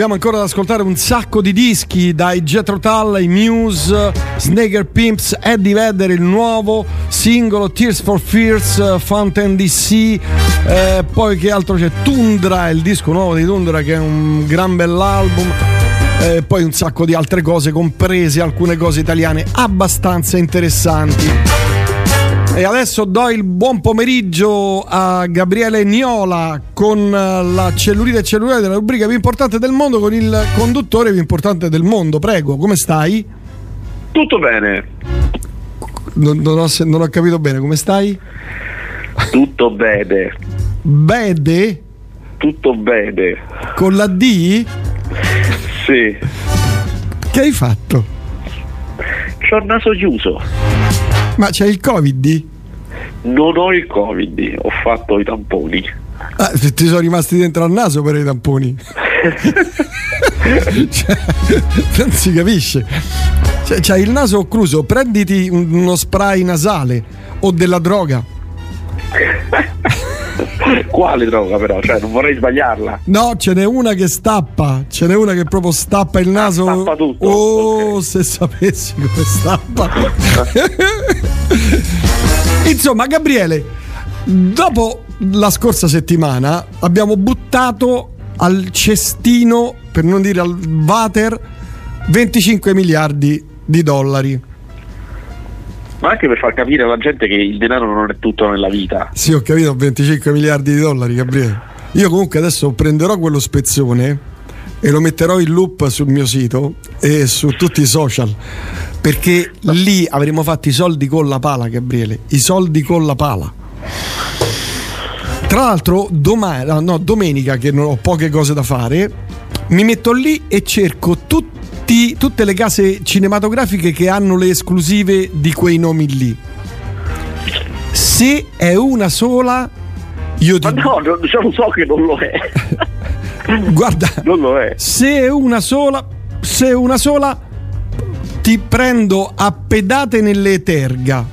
Abbiamo ancora da ascoltare un sacco di dischi, dai Jethro Tull ai Muse, Sneaker Pimps, Eddie Vedder, il nuovo singolo Tears for Fears, Fountain DC, poi che altro c'è? Tundra, il disco nuovo di Tundra che è un gran bell'album, poi un sacco di altre cose, comprese alcune cose italiane abbastanza interessanti. E adesso do il buon pomeriggio a Gabriele Niola con la cellulite e cellulare della rubrica più importante del mondo, con il conduttore più importante del mondo. Prego, come stai? Tutto bene. Non ho capito bene, come stai? Tutto bene. Bene? Tutto bene. Con la D? Sì. Che hai fatto? C'ho il naso chiuso. Ma c'è il Covid? Non ho il Covid, ho fatto i tamponi. Ah, ti sono rimasti dentro al naso per i tamponi? Cioè, non si capisce. Cioè, c'hai il naso occluso, prenditi uno spray nasale o della droga. Quale droga però? Cioè, non vorrei sbagliarla. No, ce n'è una che stappa. Ce n'è una che proprio stappa il naso. Stappa tutto. Oh, okay. Se sapessi come stappa. Insomma, Gabriele, dopo la scorsa settimana abbiamo buttato al cestino, per non dire al water, 25 miliardi di dollari. Ma anche per far capire alla gente che il denaro non è tutto nella vita. Sì, ho capito, 25 miliardi di dollari, Gabriele. Io comunque adesso prenderò quello spezzone e lo metterò in loop sul mio sito e su tutti i social, perché lì avremo fatto i soldi con la pala, Gabriele. I soldi con la pala. Tra l'altro domenica, che non ho poche cose da fare, mi metto lì e cerco tutte le case cinematografiche che hanno le esclusive di quei nomi lì. Se è una sola, io ti... Ma no, lo so che non lo è. Guarda, non lo è. Se è una sola ti prendo a pedate nelle terga.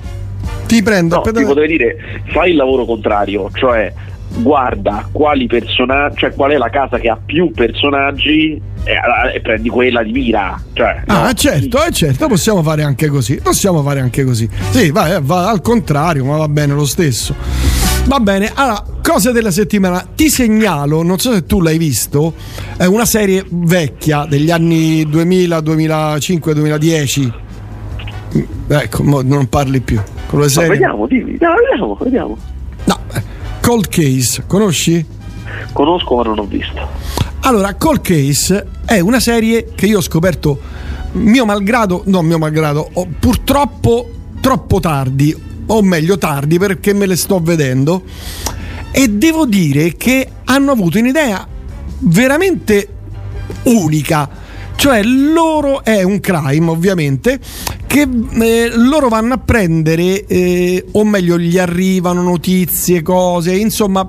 Ti prendo, no, a pedate. Ti potrei dire, fai il lavoro contrario, cioè guarda quali personaggi, cioè qual è la casa che ha più personaggi e prendi quella di mira, cioè, no? Ah, certo, possiamo fare anche così. Sì, va al contrario, ma va bene lo stesso. Va bene, allora, cose della settimana. Ti segnalo, non so se tu l'hai visto, è una serie vecchia degli anni 2000, 2005, 2010. Ecco, non parli più. Con le serie... Vediamo, dimmi. No, vediamo. No, Cold Case, conosci? Conosco, ma non ho visto. Allora, Cold Case è una serie che io ho scoperto purtroppo troppo tardi, o meglio tardi, perché me le sto vedendo, e devo dire che hanno avuto un'idea veramente unica. Cioè, loro è un crime, ovviamente, che loro vanno a prendere, o meglio gli arrivano notizie, cose, insomma,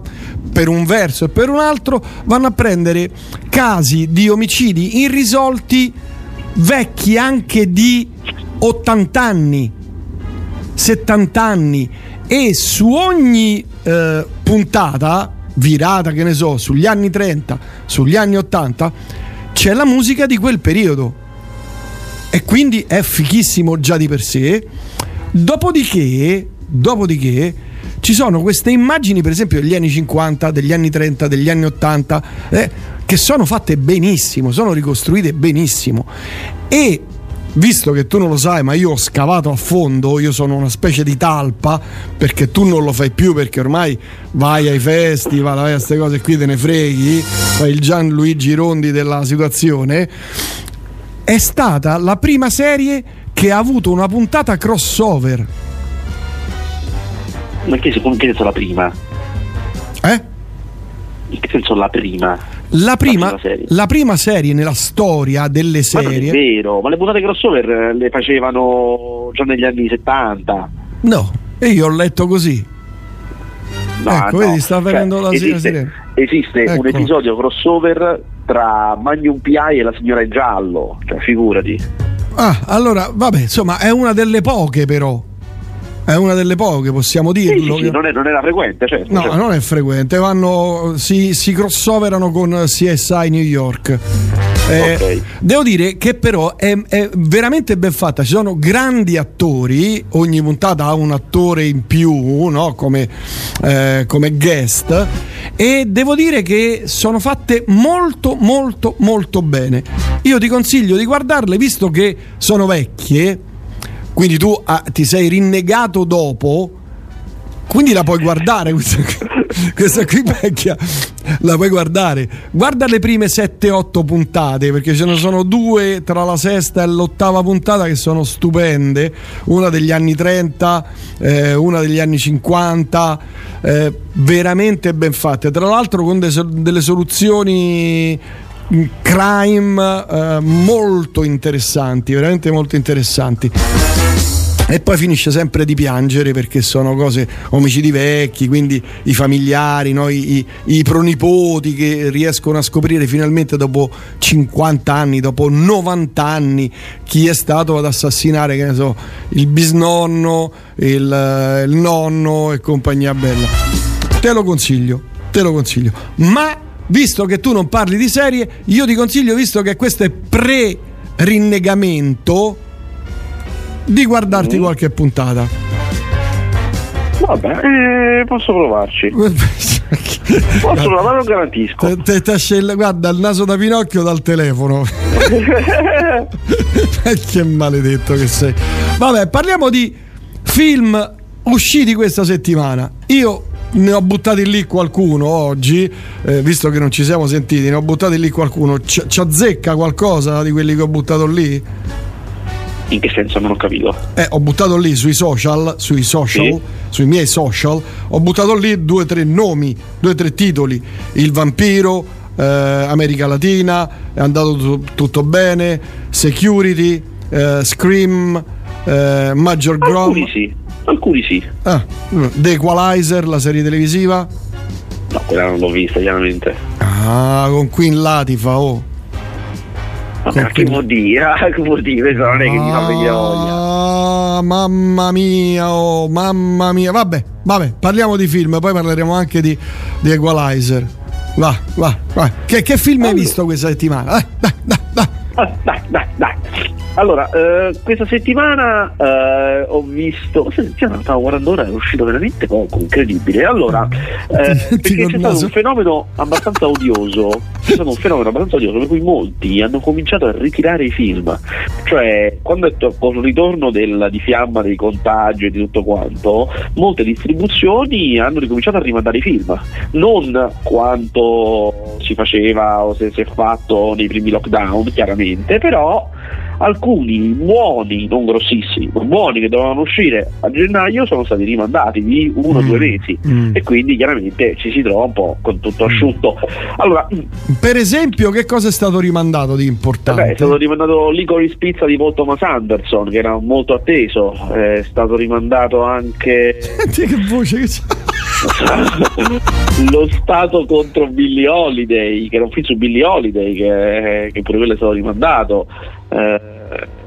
per un verso e per un altro vanno a prendere casi di omicidi irrisolti vecchi anche di 80 anni, 70 anni, e su ogni puntata virata, che ne so, sugli anni 30, sugli anni 80, c'è la musica di quel periodo. E quindi è fichissimo già di per sé. Dopodiché ci sono queste immagini, per esempio, degli anni 50, degli anni 30, degli anni 80, che sono fatte benissimo, sono ricostruite benissimo. E visto che tu non lo sai, ma io ho scavato a fondo, io sono una specie di talpa, perché tu non lo fai più, perché ormai vai ai festival, vai a queste cose qui, te ne freghi, fai il Gianluigi Rondi della situazione. È stata la prima serie che ha avuto una puntata crossover. Ma che senso la prima? In che senso la prima? La prima serie nella storia delle serie. Ma non è vero, ma le puntate crossover le facevano già negli anni 70. No, e io ho letto così. No, ecco, no. Vedi, sta venendo, cioè, la serie. Esiste, ecco, un episodio crossover tra Magnum P.I. e la signora in giallo, cioè figurati. Ah, allora, vabbè, insomma, è una delle poche, però. È una delle poche, possiamo dirlo. Sì, non era frequente, certo. No, certo. Non è frequente. Si crossoverano con CSI New York. Okay. Devo dire che però è veramente ben fatta. Ci sono grandi attori, ogni puntata ha un attore in più, no? Come guest. E devo dire che sono fatte molto molto molto bene. Io ti consiglio di guardarle, visto che sono vecchie, quindi tu ti sei rinnegato dopo, quindi la puoi guardare questa qui vecchia, la puoi guardare. Guarda le prime 7-8 puntate, perché ce ne sono due tra la sesta e l'ottava puntata che sono stupende, una degli anni 30, una degli anni 50, veramente ben fatte, tra l'altro con delle soluzioni crime molto interessanti, veramente molto interessanti. E poi finisce sempre di piangere, perché sono cose, omicidi vecchi, quindi i familiari, no? I pronipoti che riescono a scoprire finalmente dopo 50 anni, dopo 90 anni chi è stato ad assassinare, che ne so, il bisnonno, il nonno e compagnia bella. Te lo consiglio. Ma visto che tu non parli di serie, io ti consiglio, visto che questo è pre-rinnegamento, di guardarti qualche puntata. Vabbè, posso provarci. Posso provare, lo garantisco. Guarda, il naso da Pinocchio dal telefono. Che maledetto che sei. Vabbè, parliamo di film usciti questa settimana. Io ne ho buttati lì qualcuno oggi, visto che non ci siamo sentiti. Ne ho buttati lì qualcuno. Ci azzecca qualcosa di quelli che ho buttato lì? In che senso? Non ho capito. Ho buttato lì sui social, sì, sui miei social, ho buttato lì 2-3 nomi, 2-3 titoli. Il Vampiro, America Latina, è andato tutto bene. Security, Scream, Major Grom. Alcuni sì. The Equalizer, la serie televisiva. No, quella non l'ho vista, chiaramente. Con Queen Latifah, Che vuol dire? Non è che mi fa venire voglia. Mamma mia. Vabbè, parliamo di film, poi parleremo anche di Equalizer. Va. Che film hai visto questa settimana? Dai. Allora, questa settimana ho visto. Questa settimana stavo guardando ora, è uscito veramente poco, incredibile. Allora, perché c'è stato un fenomeno abbastanza odioso. Per cui molti hanno cominciato a ritirare i film. Cioè, quando con il ritorno di fiamma, dei contagi e di tutto quanto, molte distribuzioni hanno ricominciato a rimandare i film. Non quanto si faceva o se si è fatto nei primi lockdown, chiaramente, però alcuni buoni, non grossissimi, buoni che dovevano uscire a gennaio sono stati rimandati di 1 o 2 mesi e quindi chiaramente ci si trova un po' con tutto asciutto. Allora, per esempio, che cosa è stato rimandato di importante? È stato rimandato Licorice Pizza di Paul Thomas Anderson, che era molto atteso. È stato rimandato anche senti che voce che c'ha Lo Stato contro Billie Holiday, che era un film su Billie Holiday, che pure quello è stato rimandato.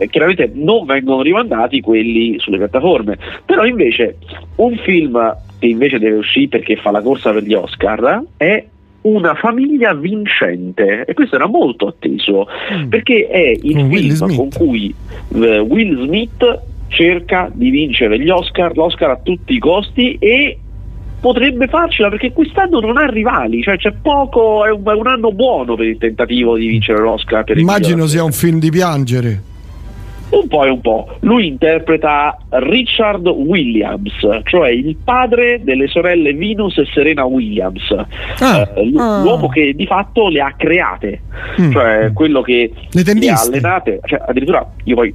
Chiaramente non vengono rimandati quelli sulle piattaforme, però invece un film che invece deve uscire perché fa la corsa per gli Oscar è Una famiglia vincente, e questo era molto atteso perché è il film con cui Will Smith cerca di vincere gli Oscar, l'Oscar a tutti i costi, e potrebbe farcela perché quest'anno non ha rivali, cioè c'è poco, è un anno buono per il tentativo di vincere l'Oscar. Immagino sia un film di piangere. Un po'. Lui interpreta Richard Williams, cioè il padre delle sorelle Venus e Serena Williams, l'uomo che di fatto le ha create, cioè quello che le ha allenate, cioè, addirittura io poi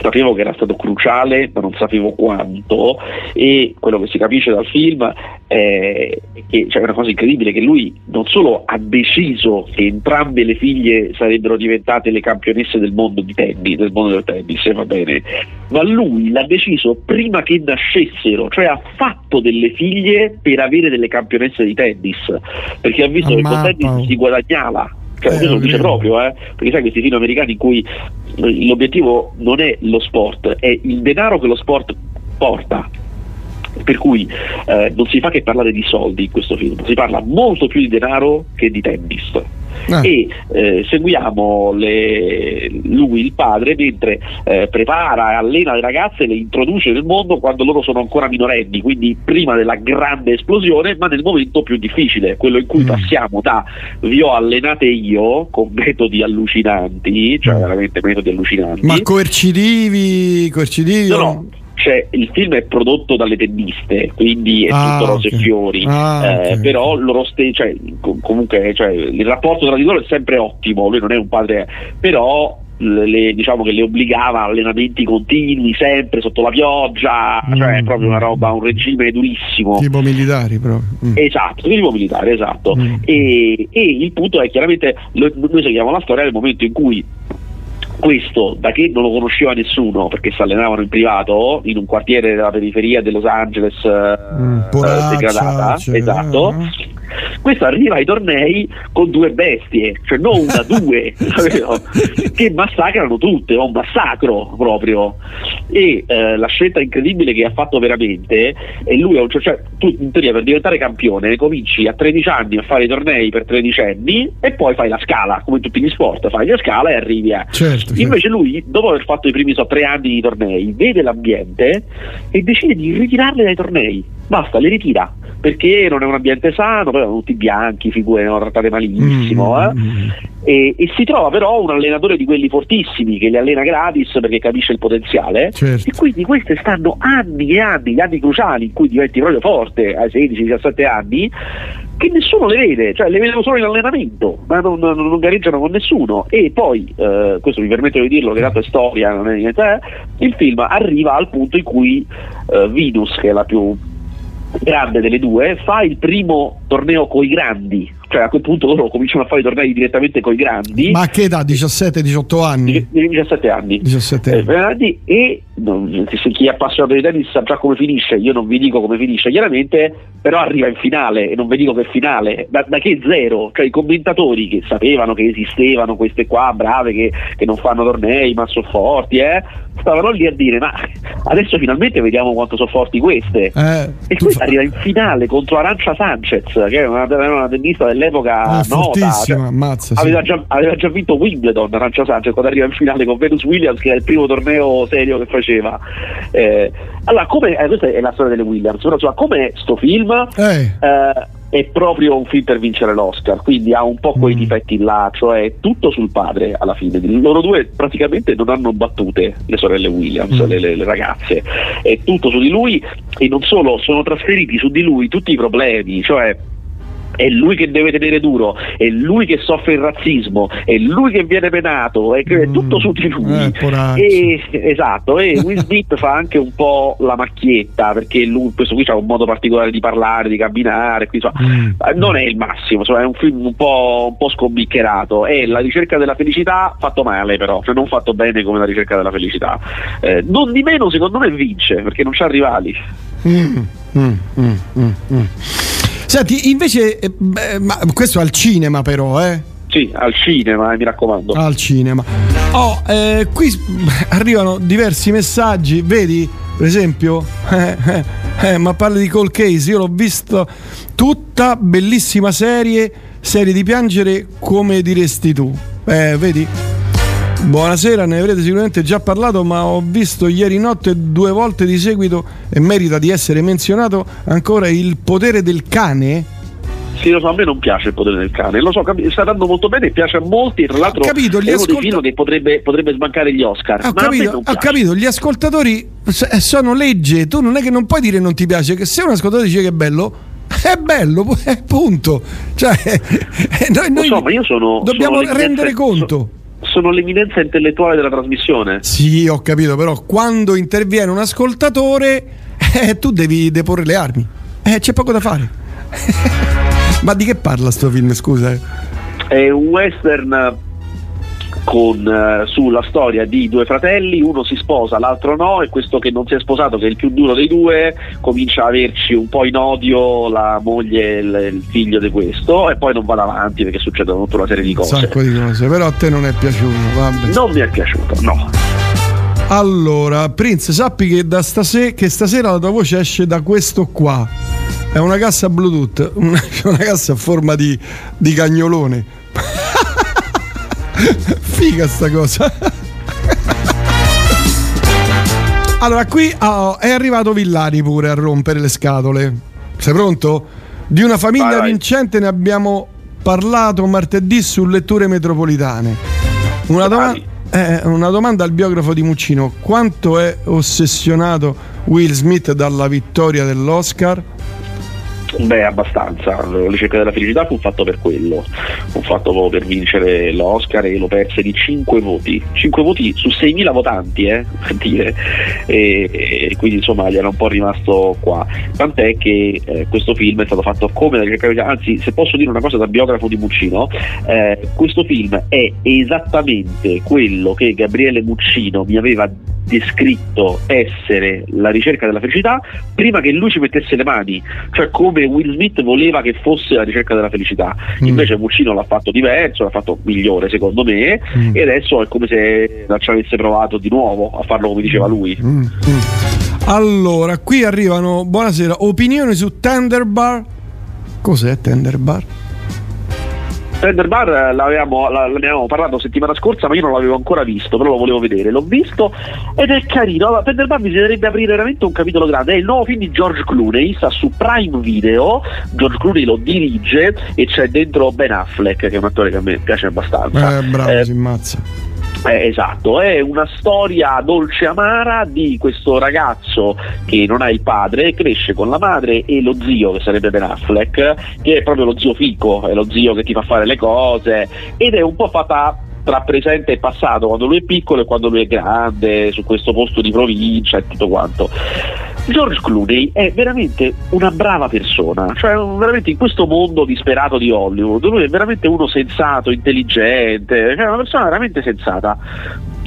sapevo che era stato cruciale, ma non sapevo quanto, e quello che si capisce dal film è che c'è una cosa incredibile, che lui non solo ha deciso che entrambe le figlie sarebbero diventate le campionesse del mondo del tennis, va bene, ma lui l'ha deciso prima che nascessero, cioè ha fatto delle figlie per avere delle campionesse di tennis, perché ha visto che con tennis si guadagnava. Cioè, lo dice proprio, perché sai questi film americani in cui l'obiettivo non è lo sport, è il denaro che lo sport porta, per cui non si fa che parlare di soldi in questo film, si parla molto più di denaro che di tennis. E seguiamo lui, il padre, mentre prepara e allena le ragazze, le introduce nel mondo quando loro sono ancora minorenni, quindi prima della grande esplosione, ma nel momento più difficile, quello in cui passiamo da vi ho allenate io con metodi allucinanti, cioè veramente metodi allucinanti, ma coercitivi no. Cioè, il film è prodotto dalle tenniste, quindi è tutto rose e fiori, però loro cioè, comunque cioè, il rapporto tra di loro è sempre ottimo, lui non è un padre, però diciamo che le obbligava allenamenti continui, sempre sotto la pioggia, cioè proprio una roba, un regime durissimo, tipo militari proprio. Esatto, tipo militare, esatto. E il punto è chiaramente noi seguiamo la storia nel momento in cui questo, da che non lo conosceva nessuno perché si allenavano in privato in un quartiere della periferia di Los Angeles degradata, esatto, questo arriva ai tornei con due bestie, cioè non una, due che massacrano tutte, è un massacro proprio. E la scelta incredibile che ha fatto veramente è lui, cioè tu in teoria per diventare campione cominci a 13 anni a fare i tornei per tredicenni e poi fai la scala, come tutti gli sport, fai la scala e arrivi a invece lui, dopo aver fatto i primi 3 anni di tornei, vede l'ambiente e decide di ritirarle dai tornei, basta, le ritira perché non è un ambiente sano, poi erano tutti bianchi, figure, erano trattate malissimo, e si trova però un allenatore di quelli fortissimi che li allena gratis perché capisce il potenziale, e quindi queste stanno anni e anni, gli anni cruciali in cui diventi proprio forte ai 16-17 anni, che nessuno le vede, cioè le vedono solo in allenamento, ma non gareggiano con nessuno. E poi, questo mi permetto di dirlo, che dato è storia, non è niente, il film arriva al punto in cui Venus, che è la più grande delle due, fa il primo torneo coi grandi, cioè a quel punto loro cominciano a fare i tornei direttamente coi grandi. Ma a che età? 17-18 anni? 17 anni. 17 anni. E se chi è appassionato di tennis sa già come finisce, io non vi dico come finisce chiaramente, però arriva in finale, e non vi dico che finale, da che zero, cioè i commentatori che sapevano che esistevano queste qua brave che non fanno tornei ma sono forti, stavano lì a dire ma adesso finalmente vediamo quanto sono forti queste, e questa arriva in finale contro Arantxa Sánchez, che è una tennista dell'epoca nota, cioè, ammazza, aveva già vinto Wimbledon Arantxa Sánchez, quando arriva in finale con Venus Williams, che è il primo torneo serio che faceva. Allora, come questa è la storia delle Williams, però insomma, come sto film è proprio un film per vincere l'Oscar, quindi ha un po' quei difetti là, cioè tutto sul padre alla fine. Loro due praticamente non hanno battute, le sorelle Williams, le ragazze, è tutto su di lui, e non solo, sono trasferiti su di lui tutti i problemi, cioè è lui che deve tenere duro, è lui che soffre il razzismo, è lui che viene penato, è tutto su di lui. Esatto, e Will Smith fa anche un po' la macchietta, perché lui, questo qui, ha un modo particolare di parlare, di camminare, quindi, non è il massimo, insomma, è un film un po' scombiccherato, è la ricerca della felicità fatto male, però, cioè non fatto bene come la ricerca della felicità. Non di meno, secondo me, vince, perché non c'ha rivali. Senti, invece, ma questo al cinema però, Sì, al cinema, mi raccomando. Al cinema. Qui arrivano diversi messaggi, vedi, per esempio, ma parli di Cold Case, io l'ho visto tutta, bellissima serie di piangere, come diresti tu. Vedi? Buonasera, ne avrete sicuramente già parlato, ma ho visto ieri notte 2 volte di seguito e merita di essere menzionato ancora Il potere del cane. Sì, lo so, a me non piace Il potere del cane, lo so, sta andando molto bene, piace a molti, tra l'altro è uno dei film che potrebbe sbancare gli Oscar. Ho capito, gli ascoltatori sono legge, tu non è che non puoi dire non ti piace, che se un ascoltatore dice che è bello, è bello, punto, cioè noi lo so, ma io dobbiamo rendere conto. Sono l'eminenza intellettuale della trasmissione. Sì, ho capito, però quando interviene un ascoltatore tu devi deporre le armi, c'è poco da fare. Ma di che parla sto film, scusa? È un western sulla storia di 2 fratelli, uno si sposa, l'altro no, e questo che non si è sposato, che è il più duro dei due, comincia a averci un po' in odio la moglie e il figlio di questo, e poi non va avanti perché succedono tutta una serie di cose. Un sacco di cose, però a te non è piaciuto, vabbè. Non mi è piaciuto, no. Allora, Prince, sappi che da stasera, la tua voce esce da questo qua. È una cassa Bluetooth, una cassa a forma di cagnolone. Figa sta cosa. Allora, qui è arrivato Villani pure a rompere le scatole. Sei pronto? Di una famiglia vincente ne abbiamo parlato martedì su Letture Metropolitane. Una domanda al biografo di Muccino: quanto è ossessionato Will Smith dalla vittoria dell'Oscar? Beh, abbastanza. La ricerca della felicità fu fatto per quello, fu fatto per vincere l'Oscar e lo perse di 5 voti. 5 voti su 6.000 votanti, per dire. E quindi insomma gli era un po' rimasto qua. Tant'è che questo film è stato fatto come la ricerca della felicità. Anzi, se posso dire una cosa da biografo di Muccino, questo film è esattamente quello che Gabriele Muccino mi aveva descritto essere la ricerca della felicità prima che lui ci mettesse le mani, cioè come Will Smith voleva che fosse la ricerca della felicità. Invece Muccino l'ha fatto diverso, l'ha fatto migliore secondo me, e adesso è come se ci avesse provato di nuovo a farlo come diceva lui. Allora, qui arrivano, buonasera, opinioni su Tender Bar. Cos'è Tender Bar? Tender Bar l'avevamo parlato settimana scorsa, ma io non l'avevo ancora visto, però lo volevo vedere. L'ho visto ed è carino. Allora, Tender Bar bisognerebbe aprire veramente un capitolo grande. È il nuovo film di George Clooney, sta su Prime Video. George Clooney lo dirige e c'è dentro Ben Affleck, che è un attore che a me piace abbastanza. Bravo, si ammazza. Esatto, è una storia dolce amara di questo ragazzo che non ha il padre, cresce con la madre e lo zio, che sarebbe Ben Affleck, che è proprio lo zio fico, è lo zio che ti fa fare le cose, ed è un po' fatta tra presente e passato, quando lui è piccolo e quando lui è grande, su questo posto di provincia e tutto quanto. George Clooney è veramente una brava persona, cioè veramente in questo mondo disperato di Hollywood lui è veramente uno sensato, intelligente, cioè una persona veramente sensata,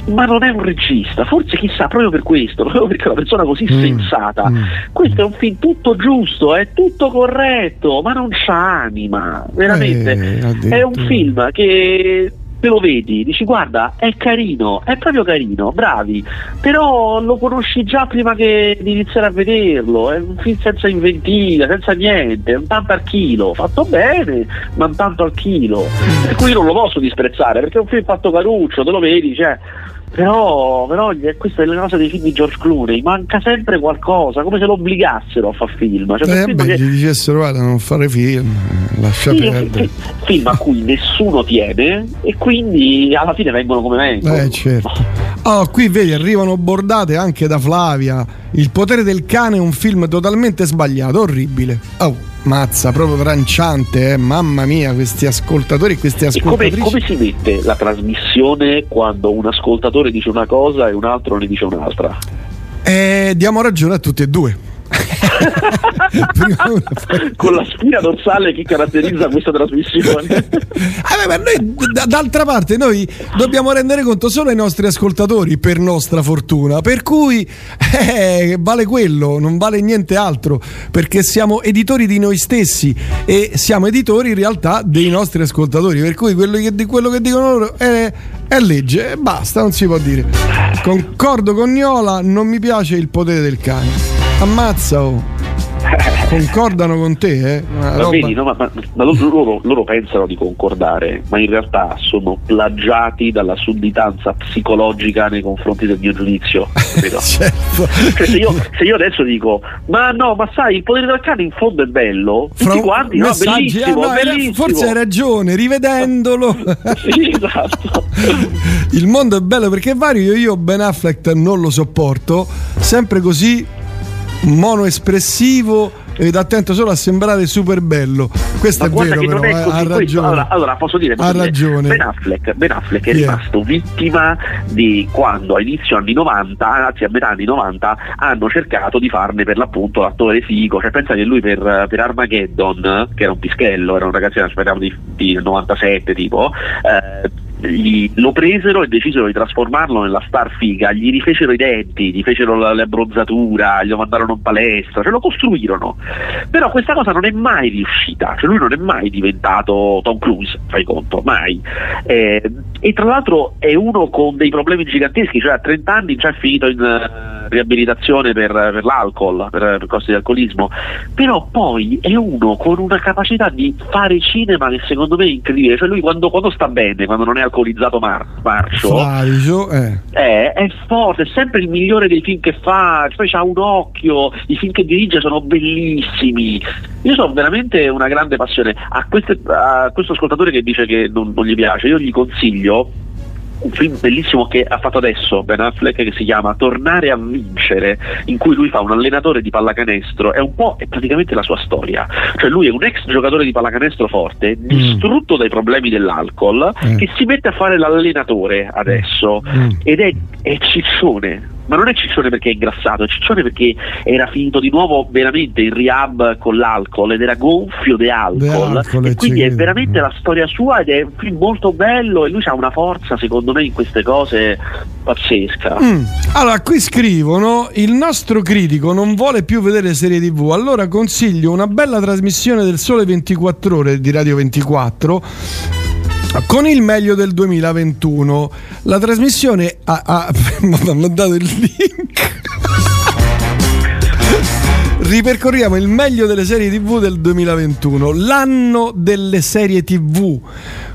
ma non è un regista, forse chissà proprio per questo, proprio perché è una persona così sensata. Questo è un film tutto giusto, è tutto corretto, ma non c'ha anima, veramente. È un film che te lo vedi, dici guarda, è carino, è proprio carino, bravi, però lo conosci già prima che di iniziare a vederlo. È un film senza inventiva, senza niente, è un tanto al chilo, fatto bene ma un tanto al chilo, per cui non lo posso disprezzare perché è un film fatto caruccio, te lo vedi, cioè però questa è la cosa dei film di George Clooney, manca sempre qualcosa, come se lo obbligassero a far film, cioè che gli dicessero guarda non fare film, lascia perdere, film a cui nessuno tiene e quindi alla fine vengono come vengono. Certo. Oh, qui vedi arrivano bordate anche da Flavia: Il potere del cane è un film totalmente sbagliato, orribile. Mazza, proprio tranciante, mamma mia, questi ascoltatori e queste ascoltatrici. E come si mette la trasmissione quando un ascoltatore dice una cosa e un altro ne dice un'altra? Diamo ragione a tutti e due. Con la spina dorsale che caratterizza questa trasmissione. Ma noi d'altra parte noi dobbiamo rendere conto solo ai nostri ascoltatori, per nostra fortuna, per cui vale quello, non vale niente altro, perché siamo editori di noi stessi e siamo editori in realtà dei nostri ascoltatori, per cui quello che dicono loro è legge e basta, non si può dire. Concordo con Niola, non mi piace Il potere del cane. Ammazza, concordano con te, vedi, no, ma loro pensano di concordare, ma in realtà sono plagiati dalla sudditanza psicologica nei confronti del mio giudizio. Certo. Cioè, se io adesso dico ma no, ma sai, Il potere del cane in fondo è bello, tutti quanti no, bellissimo, bellissimo. Forse hai ragione, rivedendolo. Sì, esatto. Il mondo è bello perché è vario. Io Ben Affleck non lo sopporto, sempre così monoespressivo ed attento solo a sembrare super bello. Questo ma è vero, però, ha ragione. Allora posso dire, Ben Affleck è rimasto vittima di quando a inizio anni 90, anzi a metà anni 90, hanno cercato di farne per l'appunto l'attore figo. Cioè pensa che lui per Armageddon, che era un pischello, era un ragazzino, speriamo di 97 tipo, lo presero e decisero di trasformarlo nella star figa, gli rifecero i denti, gli fecero la abbronzatura, glielo mandarono in palestra, cioè lo costruirono. Però questa cosa non è mai riuscita, cioè lui non è mai diventato Tom Cruise, fai conto, mai. E tra l'altro è uno con dei problemi giganteschi, cioè a 30 anni già è finito in riabilitazione per l'alcol, per costi di alcolismo, però poi è uno con una capacità di fare cinema che secondo me è incredibile, cioè lui quando sta bene, quando non è alcolizzato marcio, è forte, è sempre il migliore dei film che fa, poi c'ha un occhio, i film che dirige sono bellissimi. Io so veramente una grande passione a questo ascoltatore che dice che non gli piace, io gli consiglio un film bellissimo che ha fatto adesso Ben Affleck, che si chiama Tornare a vincere, in cui lui fa un allenatore di pallacanestro, è praticamente la sua storia, cioè lui è un ex giocatore di pallacanestro forte, distrutto dai problemi dell'alcol, che si mette a fare l'allenatore adesso, ed è ciccione, ma non è ciccione perché è ingrassato, è ciccione perché era finito di nuovo veramente in rehab con l'alcol ed era gonfio di alcol, e quindi è veramente la storia sua, ed è un film molto bello, e lui ha una forza secondo me in queste cose pazzesca. Allora qui scrivono: il nostro critico non vuole più vedere serie TV, allora consiglio una bella trasmissione del Sole 24 Ore di Radio 24 con il meglio del 2021. La trasmissione mi hanno dato il link. Ripercorriamo il meglio delle serie TV del 2021, l'anno delle serie TV,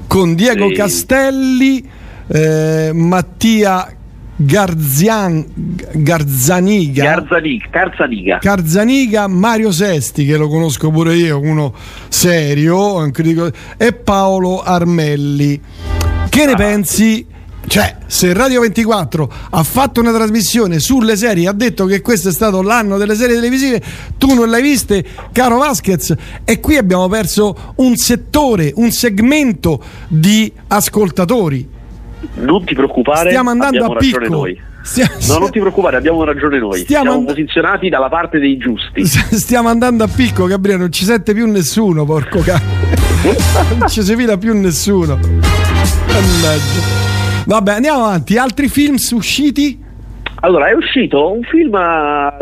con Diego Castelli, Mattia Garzaniga, Mario Sesti, che lo conosco pure io, uno serio, anche dico, e Paolo Armelli. Che ne pensi? Cioè, se Radio 24 ha fatto una trasmissione sulle serie, ha detto che questo è stato l'anno delle serie televisive, tu non l'hai viste, caro Vasquez, e qui abbiamo perso un settore, un segmento di ascoltatori. Non ti preoccupare, stiamo andando a picco noi. No, non ti preoccupare, abbiamo ragione noi. Siamo posizionati dalla parte dei giusti. Stiamo andando a picco, Gabriele, non ci sente più nessuno, porco cane. Non ci sevila più nessuno. Vabbè, andiamo avanti. Altri film usciti? Allora, è uscito un film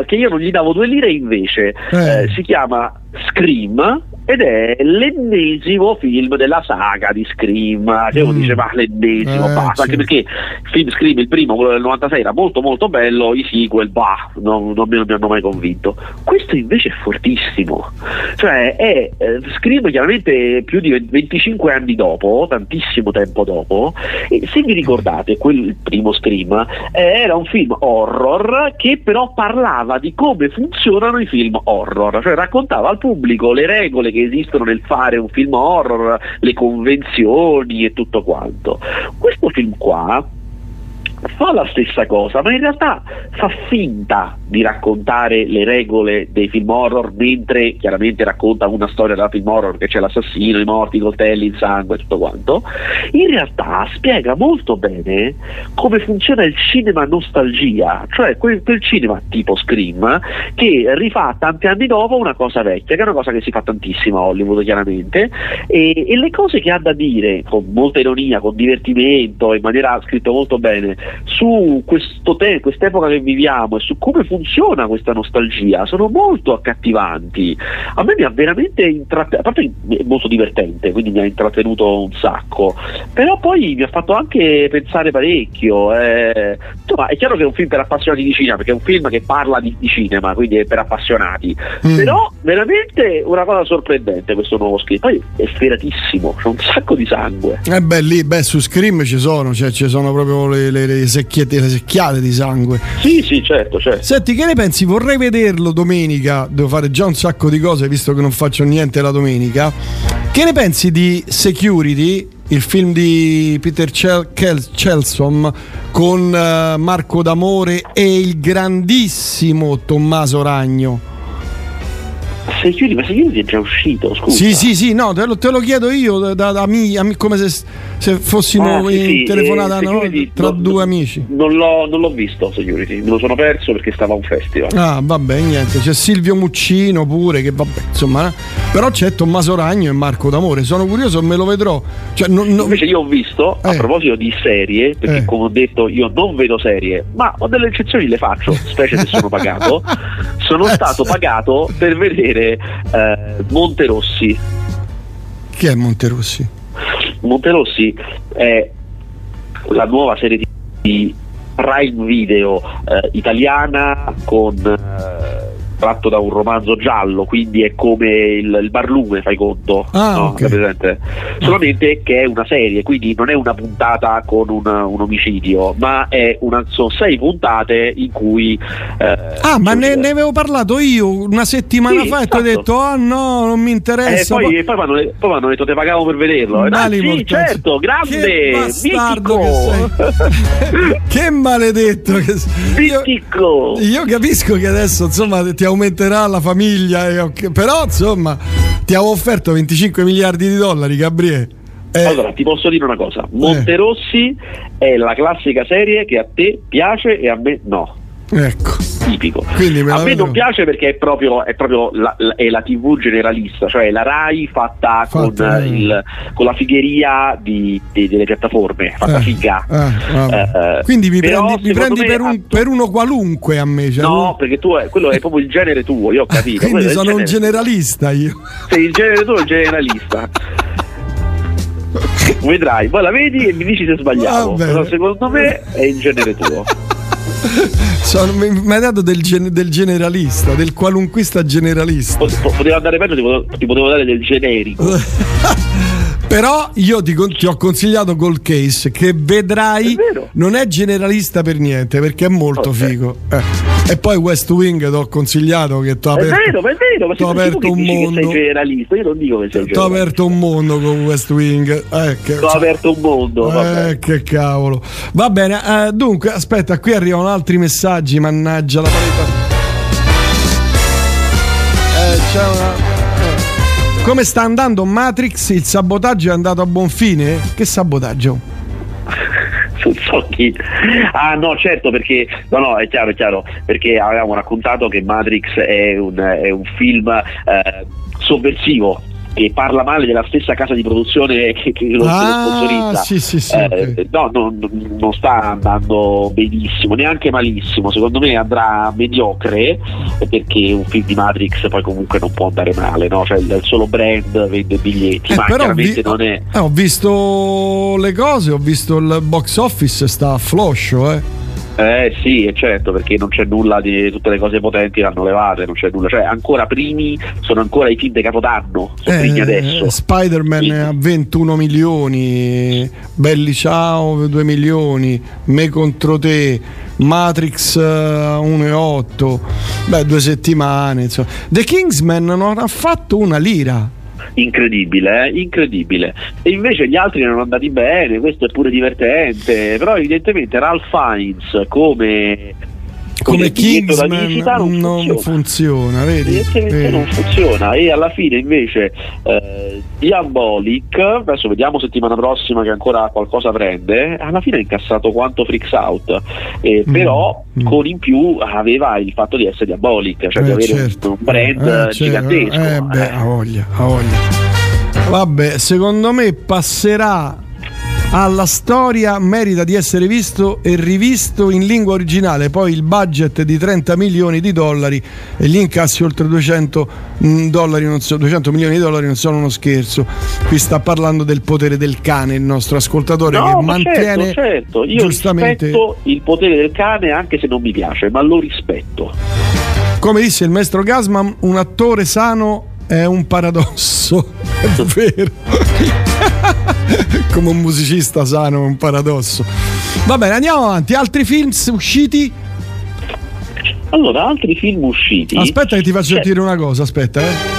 che io non gli davo 2 lire invece. Si chiama Scream ed è l'ennesimo film della saga di Scream, che uno dice ma l'ennesimo, basta, anche perché il film Scream, il primo, quello del 96, era molto molto bello, i sequel non mi hanno mai convinto. Questo invece è fortissimo, cioè è Scream chiaramente più di 25 anni dopo, tantissimo tempo dopo, e se vi ricordate il primo Scream era un film horror che però parlava di come funzionano i film horror, cioè raccontava al pubblico le regole che esistono nel fare un film horror, le convenzioni e tutto quanto. Questo film qua fa la stessa cosa, ma in realtà fa finta di raccontare le regole dei film horror, mentre chiaramente racconta una storia della film horror, che c'è l'assassino, i morti, i coltelli, il sangue e tutto quanto. In realtà spiega molto bene come funziona il cinema nostalgia, cioè quel cinema tipo Scream che rifà tanti anni dopo una cosa vecchia, che è una cosa che si fa tantissimo a Hollywood chiaramente, e le cose che ha da dire con molta ironia, con divertimento, in maniera scritta molto bene, su quest'epoca che viviamo e su come funziona questa nostalgia, sono molto accattivanti. A me mi ha veramente a parte è molto divertente, quindi mi ha intrattenuto un sacco, però poi mi ha fatto anche pensare parecchio. Insomma, è chiaro che è un film per appassionati di cinema, perché è un film che parla di cinema, quindi è per appassionati, però veramente una cosa sorprendente questo nuovo Scream. Poi è sferatissimo, c'è un sacco di sangue, su Scream ci sono proprio le secchiate di sangue. Sì, certo. Senti, che ne pensi? Vorrei vederlo domenica, devo fare già un sacco di cose visto che non faccio niente la domenica. Che ne pensi di Security, il film di Peter Chelsom con Marco D'Amore e il grandissimo Tommaso Ragno? Security, ma Security è già uscito, scusa. Sì, no, te lo chiedo io da amici, come se fossimo in telefonata tra due amici. Non l'ho visto Security, me lo sono perso perché stava a un festival. Ah, vabbè, niente, c'è Silvio Muccino pure, che vabbè, insomma, però c'è Tommaso Ragno e Marco D'Amore, sono curioso, me lo vedrò. Cioè, invece io ho visto, a proposito di serie, perché come ho detto io non vedo serie, ma ho delle eccezioni, le faccio, specie se sono pagato. Sono stato pagato per vedere Monterossi. Chi è Monterossi? Monterossi è la nuova serie di Prime Video italiana, tratto da un romanzo giallo, quindi è come il Barlume, fai conto, no? Okay. Presente? Solamente che è una serie, quindi non è una puntata con un omicidio, ma sono 6 puntate in cui ma ne avevo parlato io una settimana fa, esatto. E ti ho detto no, non mi interessa, poi hanno detto te pagavo per vederlo, sì, certo, grande, che bastardo che sei. Che maledetto che sei. Io capisco che adesso, insomma, ti aumenterà la famiglia, però insomma ti avevo offerto $25 miliardi, Gabriele. Allora ti posso dire una cosa, Monterossi è la classica serie che a te piace e a me no, ecco, tipico. A me non piace perché è proprio la TV generalista, cioè la Rai fatta con la figheria delle piattaforme, figa. Quindi mi prendi per uno qualunque, a me, cioè, no, perché quello è proprio il genere tuo, io ho capito. Quindi sono un generalista io. Sei il genere tuo, il generalista. Vedrai, poi la vedi e mi dici se sbagliavo, però secondo me è il genere tuo. Mi hai dato del generalista, del qualunquista generalista. Poteva andare peggio, ti potevo dare del generico. Però io ti ho consigliato Cold Case, che vedrai, non è generalista per niente, perché è molto figo. E poi West Wing ti ho consigliato, che ti ho aperto, è vero, ma sei aperto un mondo. Sei generalista, io non dico che sei generalista. Ti ho aperto un mondo con West Wing. Aperto un mondo. Che cavolo. Va bene, dunque, aspetta, qui arrivano altri messaggi, mannaggia la parità. C'è una... Come sta andando Matrix? Il sabotaggio è andato a buon fine? Che sabotaggio? Non so chi. Ah no, certo, perché no, è chiaro, perché avevamo raccontato che Matrix è un film sovversivo, che parla male della stessa casa di produzione che lo sponsorizza. Sì, okay. Non sta andando benissimo, neanche malissimo, secondo me andrà mediocre, perché un film di Matrix poi comunque non può andare male, no? Cioè il solo brand vende biglietti, ma chiaramente non è. Ho visto le cose, ho visto il box office, sta a floscio, sì, certo, perché non c'è nulla di tutte le cose potenti, l'hanno levate, non c'è nulla, cioè ancora primi, sono ancora i film di Capodanno, sono primi adesso. Spider-Man a 21 milioni, Belli Ciao 2 milioni, Me contro te, Matrix 1,8, 2 settimane, insomma. The Kingsman non ha fatto una lira. Incredibile. E invece gli altri erano andati bene, questo è pure divertente, però evidentemente Ralph Fiennes come Kingsman non funziona, vedi? Evidentemente non funziona, e alla fine invece Diabolic, adesso vediamo settimana prossima che ancora qualcosa prende, alla fine ha incassato quanto Freaks Out, però con in più aveva il fatto di essere Diabolic, cioè di avere un brand gigantesco. Ha voglia. Vabbè, secondo me passerà alla storia, merita di essere visto e rivisto in lingua originale. Poi il budget di $30 milioni e gli incassi oltre $200, non so, $200 milioni non sono uno scherzo. Qui sta parlando del potere del cane il nostro ascoltatore, che mantiene, certo. Io giustamente rispetto il potere del cane, anche se non mi piace, ma lo rispetto. Come disse il maestro Gasman, un attore sano è un paradosso, è vero. Come un musicista sano è un paradosso. Va bene, andiamo avanti. Altri film usciti? Allora, altri film usciti. Aspetta che ti faccio dire una cosa, aspetta.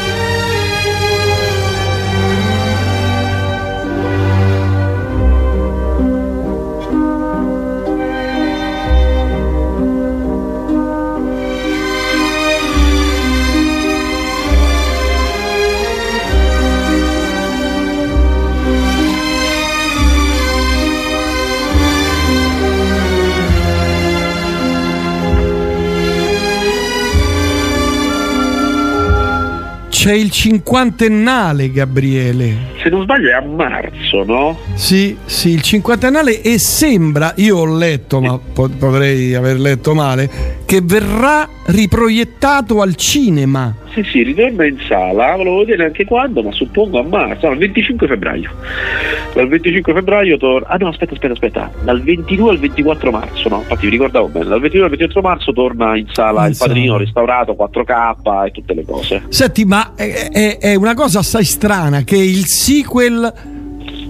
c'è il 50ennale, Gabriele. Se non sbaglio è a marzo, no? Sì, sì, il 50ennale, e sembra, io ho letto, ma potrei aver letto male, che verrà riproiettato al cinema. Sì, sì, ritorna in sala, volevo vedere anche quando, ma suppongo a marzo, no, il 25 febbraio. Dal 25 febbraio torna... Ah no, aspetta, dal 22 al 24 marzo, no? Infatti vi ricordavo bene, dal 22 al 24 marzo torna in sala Il Padrino restaurato, 4K e tutte le cose. Senti, ma è una cosa assai strana che il sequel,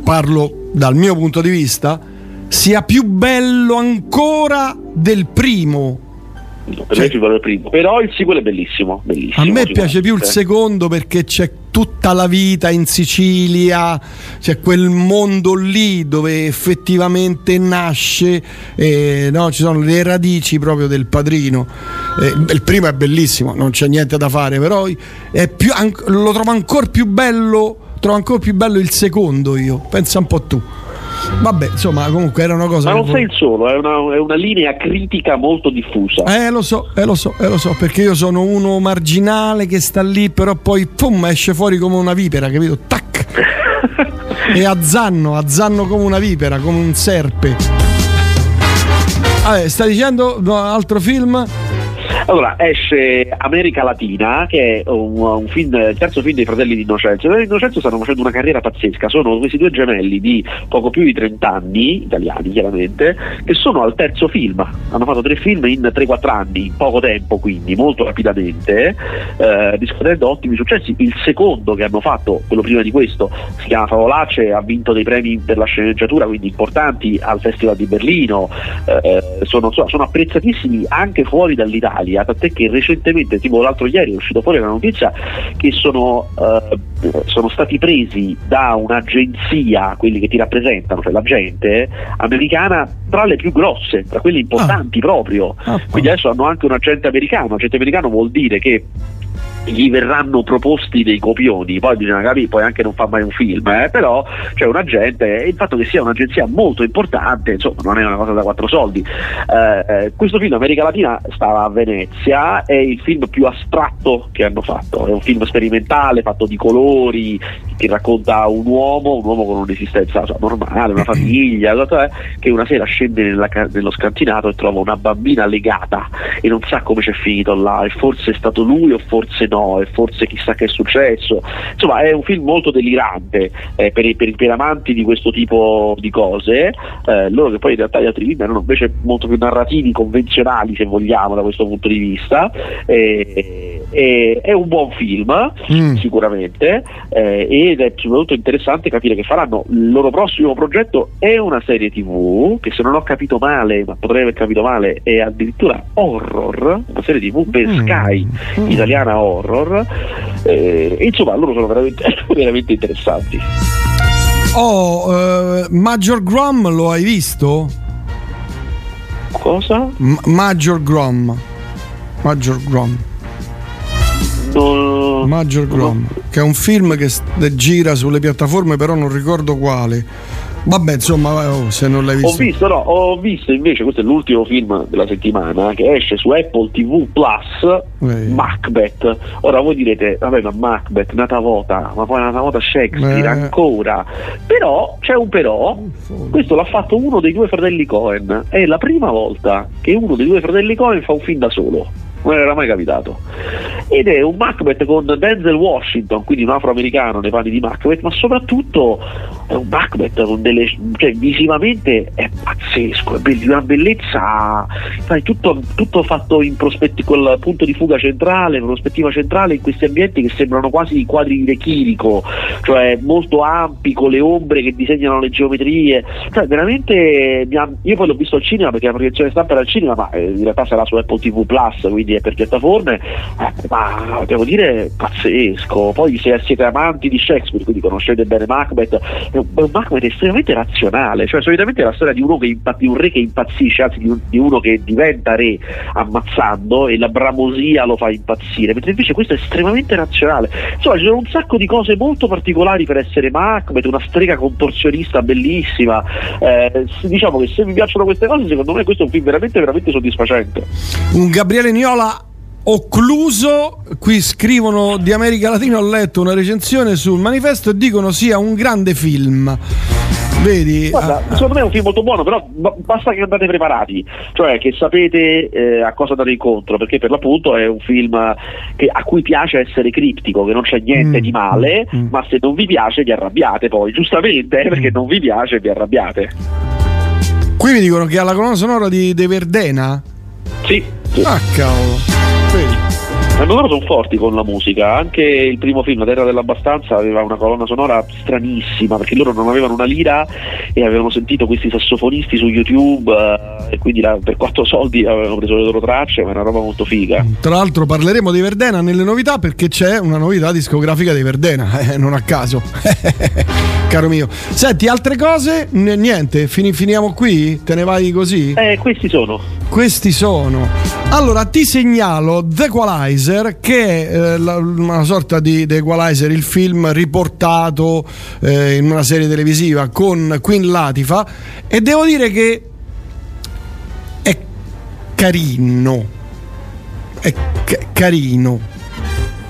parlo dal mio punto di vista, sia più bello ancora del primo. No, per me il primo. Però il sequel è bellissimo, bellissimo. A me piace più il secondo perché c'è tutta la vita in Sicilia, c'è quel mondo lì dove effettivamente nasce, no, ci sono le radici proprio del Padrino. Il primo è bellissimo, non c'è niente da fare, però è più, lo trovo ancora più bello, il secondo, io. Pensa un po' tu. Vabbè, insomma, comunque era una cosa. Ma non sei il solo, è una linea critica molto diffusa. Lo so, perché io sono uno marginale che sta lì, però poi pum, esce fuori come una vipera, capito? Tac! E azzanno come una vipera, come un serpe. Vabbè, sta dicendo un altro film? Allora, esce America Latina, che è un film, il terzo film dei Fratelli D'Innocenzo. I Fratelli D'Innocenzo stanno facendo una carriera pazzesca, sono questi due gemelli di poco più di 30 anni, italiani chiaramente, che sono al terzo film, hanno fatto 3 film in 3-4 anni, in poco tempo quindi, molto rapidamente, riscuotendo ottimi successi. Il secondo che hanno fatto, quello prima di questo, si chiama Favolacce, ha vinto dei premi per la sceneggiatura, quindi importanti, al Festival di Berlino, sono apprezzatissimi anche fuori dall'Italia, tant'è che recentemente, tipo l'altro ieri, è uscito fuori la notizia che sono stati presi da un'agenzia, quelli che ti rappresentano, cioè la gente americana, tra le più grosse, tra quelle importanti proprio. Quindi adesso hanno anche un agente americano. Un agente americano vuol dire che gli verranno proposti dei copioni, poi bisogna capire, poi anche non fa mai un film, però c'è un agente, e il fatto che sia un'agenzia molto importante, insomma, non è una cosa da 4 soldi. Questo film America Latina stava a Venezia, è il film più astratto che hanno fatto, è un film sperimentale fatto di colori che racconta un uomo con un'esistenza, cioè, normale, una famiglia, che una sera scende nello scantinato e trova una bambina legata e non sa come c'è finito là, e forse è stato lui o forse no, e forse chissà che è successo. Insomma, è un film molto delirante, per amanti di questo tipo di cose, loro che poi in realtà gli altri film erano invece molto più narrativi, convenzionali se vogliamo da questo punto di vista. È un buon film sicuramente, ed è soprattutto interessante capire che faranno. Il loro prossimo progetto è una serie tv che, se non ho capito male, ma potrei aver capito male, è addirittura horror, una serie tv per Sky italiana horror. E insomma loro sono veramente interessanti. Major Grom, lo hai visto? Cosa? Major Grom, che è un film che gira sulle piattaforme, però non ricordo quale. Vabbè, insomma, se non l'hai visto. Ho visto invece, questo è l'ultimo film della settimana, che esce su Apple TV Plus, Macbeth. Ora voi direte, vabbè, ma Macbeth, Natavota, ma poi Natavota Shakespeare ancora. Però, c'è un però, questo l'ha fatto uno dei due fratelli Cohen. È la prima volta che uno dei due fratelli Cohen fa un film da solo, non era mai capitato, ed è un Macbeth con Denzel Washington, quindi un afroamericano nei panni di Macbeth, ma soprattutto è un Macbeth con cioè visivamente è pazzesco, è una bellezza, sai, tutto fatto in col punto di fuga centrale, prospettiva centrale, in questi ambienti che sembrano quasi quadri di Chirico, cioè molto ampi, con le ombre che disegnano le geometrie, cioè veramente io poi l'ho visto al cinema perché la proiezione stampa era al cinema, ma in realtà sarà su Apple TV Plus, quindi per piattaforme, ma devo dire pazzesco. Poi se siete amanti di Shakespeare, quindi conoscete bene Macbeth, è un Macbeth estremamente razionale, cioè solitamente è la storia di un re che impazzisce, anzi di uno che diventa re ammazzando, e la bramosia lo fa impazzire, mentre invece questo è estremamente razionale. Insomma, ci sono un sacco di cose molto particolari per essere Macbeth, una strega contorsionista bellissima, diciamo che se vi piacciono queste cose, secondo me questo è un film veramente veramente soddisfacente. Un Gabriele Niola occluso, qui scrivono di America Latina, ho letto una recensione sul manifesto e dicono sia un grande film. Vedi? Guarda, secondo me è un film molto buono, però basta che andate preparati, cioè che sapete a cosa dare incontro, perché per l'appunto è un film che, a cui piace essere criptico, che non c'è niente di male, ma se non vi piace vi arrabbiate poi, giustamente, perché non vi piace vi arrabbiate. Qui mi dicono che ha la colonna sonora di Verdena? Sì. Ah, cavolo. Vedi? Loro sono forti con la musica, anche il primo film La Terra dell'Abbastanza aveva una colonna sonora stranissima, perché loro non avevano una lira e avevano sentito questi sassofonisti su YouTube e quindi per 4 soldi avevano preso le loro tracce, ma è una roba molto figa. Tra l'altro parleremo di Verdena nelle novità, perché c'è una novità discografica di Verdena, non a caso. Caro mio, senti, altre cose? Niente, finiamo qui? Te ne vai così? Questi sono. Allora ti segnalo The Equalizer, che è una sorta di The Equalizer, il film riportato in una serie televisiva con Queen Latifah, e devo dire che è carino,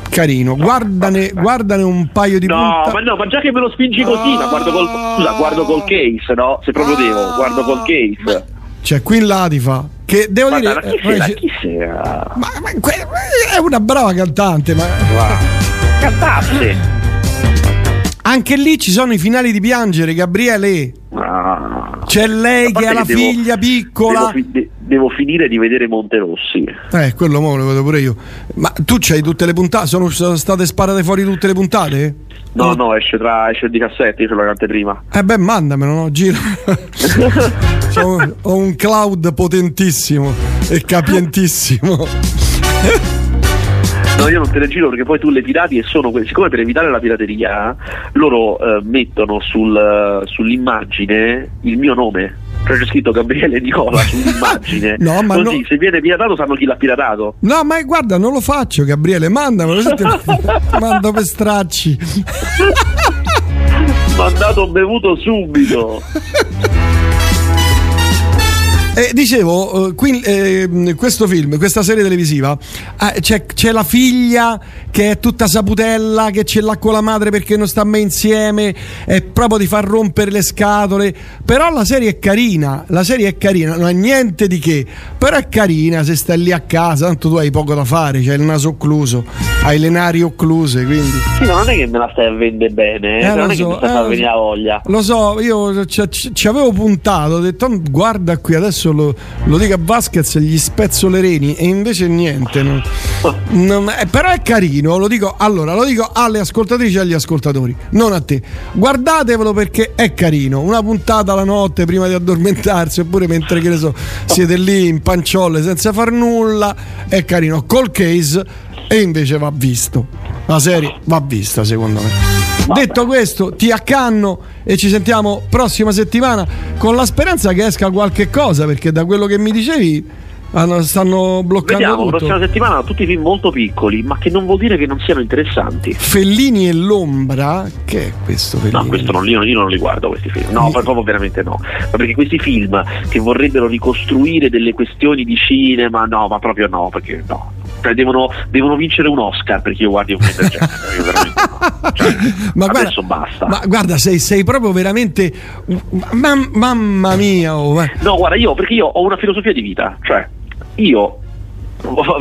carino. Guardane un paio di puntate. Ma già che me lo spingi così, guardo col case, no? Se proprio devo, guardo col case. Cioè Queen Latifah, che devo dire, chi sera? È una brava cantante, ma cantasse. Anche lì ci sono i finali di piangere, Gabriele. C'è lei che ha la figlia piccola. Devo finire di vedere Monterossi. Quello mo lo vedo pure io. Ma tu c'hai tutte le puntate? Sono state sparate fuori tutte le puntate? No, esce il 17, io ce la canto prima. Mandamelo, no? Giro. Ho un cloud potentissimo e capientissimo. No, io non te le giro perché poi tu le pirati, e sono siccome per evitare la pirateria loro mettono sull'immagine il mio nome, cioè c'è scritto Gabriele Niola sull'immagine. No, ma così, no, se viene piratato sanno chi l'ha piratato. No, ma guarda, non lo faccio, Gabriele, mandamelo. Mando per stracci. Mandato bevuto subito. Dicevo, questo film, questa serie televisiva, c'è la figlia che è tutta saputella, che ce l'ha con la madre perché non sta mai insieme, è proprio di far rompere le scatole. Però la serie è carina, non è niente di che, però è carina se stai lì a casa, tanto tu hai poco da fare, c'hai il naso occluso, hai le nari occluse, quindi sì, non è che me la stai a vendere bene, non è che mi stai a venire la voglia. Lo so, io ci avevo puntato, ho detto guarda qui adesso lo dico a Vasquez e gli spezzo le reni, e invece niente, però è carino, lo dico alle ascoltatrici e agli ascoltatori, non a te, guardatevelo perché è carino, una puntata la notte prima di addormentarsi, oppure mentre, che ne so, siete lì in panciolle senza far nulla, è carino. Cold Case e invece va visto, la serie va vista secondo me. Vabbè. Detto questo, ti accanno e ci sentiamo prossima settimana, con la speranza che esca qualche cosa, perché da quello che mi dicevi stanno bloccando. Vediamo, tutto. Prossima settimana tutti i film molto piccoli, ma che non vuol dire che non siano interessanti. Fellini e l'ombra, che è questo? Fellini? No, questo non, io non li guardo questi film. No, proprio veramente no. Ma perché questi film che vorrebbero ricostruire delle questioni di cinema, no, ma proprio no, perché no. Cioè, devono vincere un Oscar perché io guardi un film del genere. Io veramente no. Cioè, ma adesso basta. Ma guarda, sei proprio veramente mamma mia. No, guarda, perché io ho una filosofia di vita, cioè,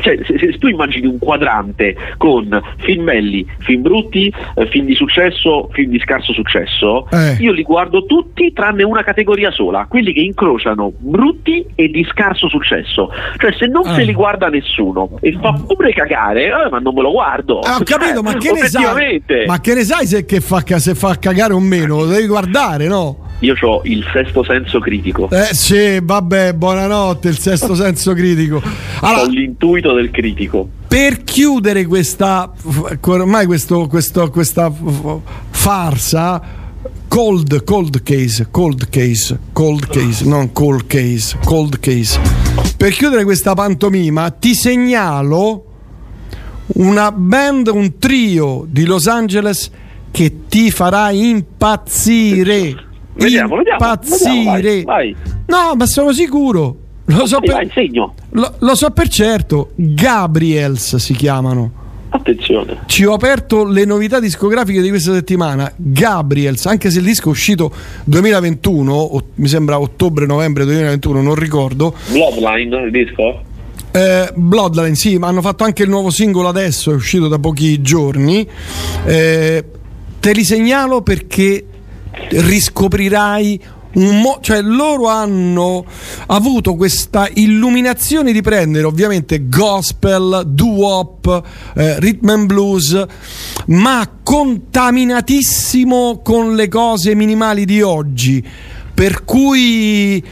se tu immagini un quadrante con film belli, film brutti, film di successo, film di scarso successo, io li guardo tutti tranne una categoria sola, quelli che incrociano brutti e di scarso successo. Cioè se non se li guarda nessuno e fa pure cagare, ma non me lo guardo. Ho capito, ma che ne sai? Ma che ne sai se fa cagare o meno? Lo devi guardare, no? Io ho il sesto senso critico. Sì, vabbè, buonanotte, il sesto senso critico. Allora, ho l'intuito del critico. Per chiudere questa farsa, Cold Case. Per chiudere questa pantomima, ti segnalo una band, un trio di Los Angeles che ti farà impazzire. Vediamo. Vai. No, ma sono sicuro. Lo so per certo, Gabriels si chiamano. Attenzione. Ci ho aperto le novità discografiche di questa settimana. Gabriels, anche se il disco è uscito 2021, mi sembra ottobre-novembre 2021, non ricordo. Bloodline il disco? Bloodline, sì, ma hanno fatto anche il nuovo singolo adesso, è uscito da pochi giorni. Te li segnalo perché riscoprirai cioè loro hanno avuto questa illuminazione di prendere ovviamente gospel, doo-wop, rhythm and blues, ma contaminatissimo con le cose minimali di oggi, per cui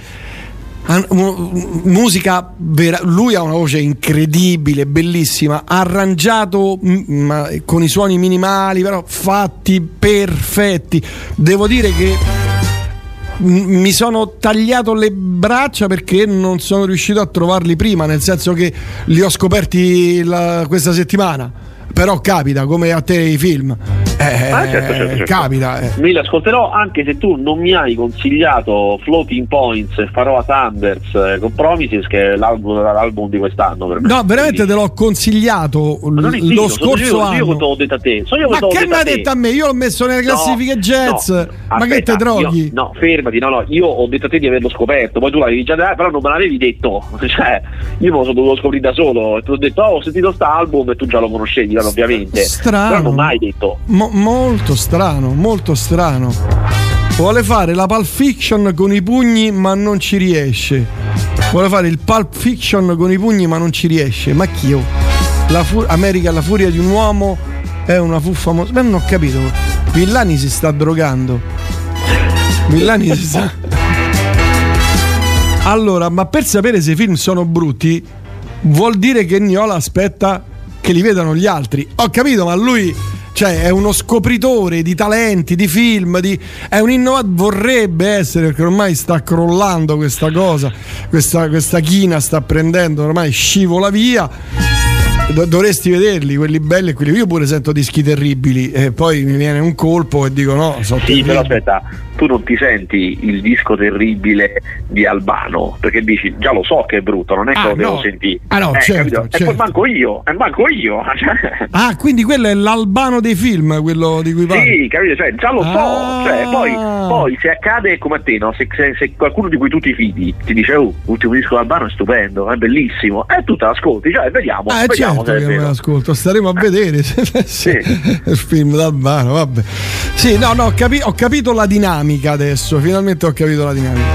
musica vera. Lui ha una voce incredibile, bellissima, arrangiato con i suoni minimali, però fatti perfetti. Devo dire che mi sono tagliato le braccia perché non sono riuscito a trovarli prima, nel senso che li ho scoperti questa settimana. Però capita, come a te i film. Certo. Capita. Me li ascolterò, anche se tu non mi hai consigliato Floating Points, Pharoah Sanders con Promises, che è l'album di quest'anno per me. No, veramente. Quindi te l'ho consigliato lo scorso anno. Io che te l'ho detto a te. Ma che mi ha detto a me? Io l'ho messo nelle classifiche jazz. No. Ma aspetta, che te droghi? Fermati, io ho detto a te di averlo scoperto, poi tu l'avevi già detto, però non me l'avevi detto. Cioè, io me lo sono dovuto scoprire da solo e ti ho detto ho sentito st'album e tu già lo conoscevi, ovviamente. Strano. Però non mai detto. Molto strano. Vuole fare la Pulp Fiction con i pugni ma non ci riesce. Ma chi è? America, la furia di un uomo è una fuffa. Non ho capito. Villani si sta drogando. Allora, ma per sapere se i film sono brutti vuol dire che Niola aspetta che li vedano gli altri. Ho capito, ma lui, cioè, è uno scopritore di talenti, di film, è un innovatore, vorrebbe essere, perché ormai sta crollando questa cosa, questa china sta prendendo, ormai scivola via. Dovresti vederli, quelli belli e quelli. Io pure sento dischi terribili e poi mi viene un colpo e dico no, sono terribili. Però aspetta, tu non ti senti il disco terribile di Albano perché dici già lo so che è brutto, non è che lo devo sentire. Certo. E poi manco io. Quindi quello è l'Albano dei film, quello di cui parli. Sì, capito, cioè già lo so. Cioè, poi se accade come a te, no? Se qualcuno di cui tu ti fidi ti dice l'ultimo disco d'Albano è stupendo, è bellissimo, e tu te l'ascolti, cioè vediamo. Certo che me l'ascolto, staremo a vedere se il film d'Albano, vabbè. Sì, ho capito la dinamica adesso, finalmente ho capito la dinamica.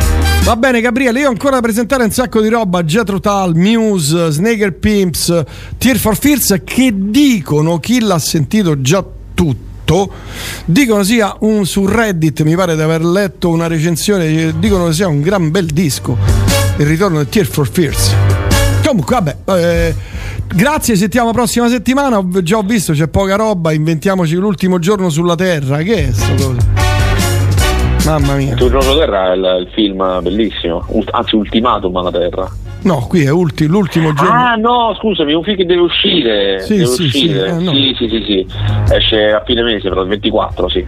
Va bene Gabriele, io ho ancora da presentare un sacco di roba: Jethro Tull, Muse, Sneaker Pimps, Tears for Fears, che dicono, chi l'ha sentito già tutto, dicono sia un, su Reddit mi pare di aver letto una recensione, dicono che sia un gran bel disco, il ritorno di Tears for Fears. Comunque vabbè, grazie, sentiamo prossima settimana. Già ho visto, c'è poca roba, inventiamoci l'ultimo giorno sulla Terra, che è sta cosa? Mamma mia. L'ultimo giorno sulla Terra è il film bellissimo, anzi Ultimatum alla Terra. No, qui è l'ultimo giorno. Ah no, scusami, un film che deve uscire. Sì, deve uscire. Sì. Esce a fine mese, però il 24, sì.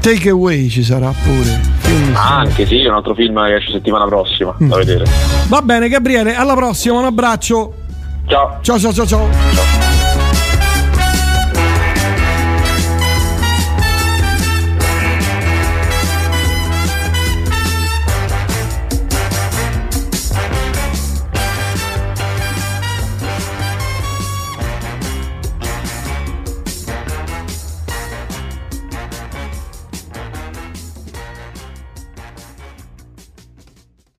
Take Away ci sarà pure. Anche sì, un altro film che esce settimana prossima, da vedere. Va bene Gabriele, alla prossima, un abbraccio. Ciao. Ciao.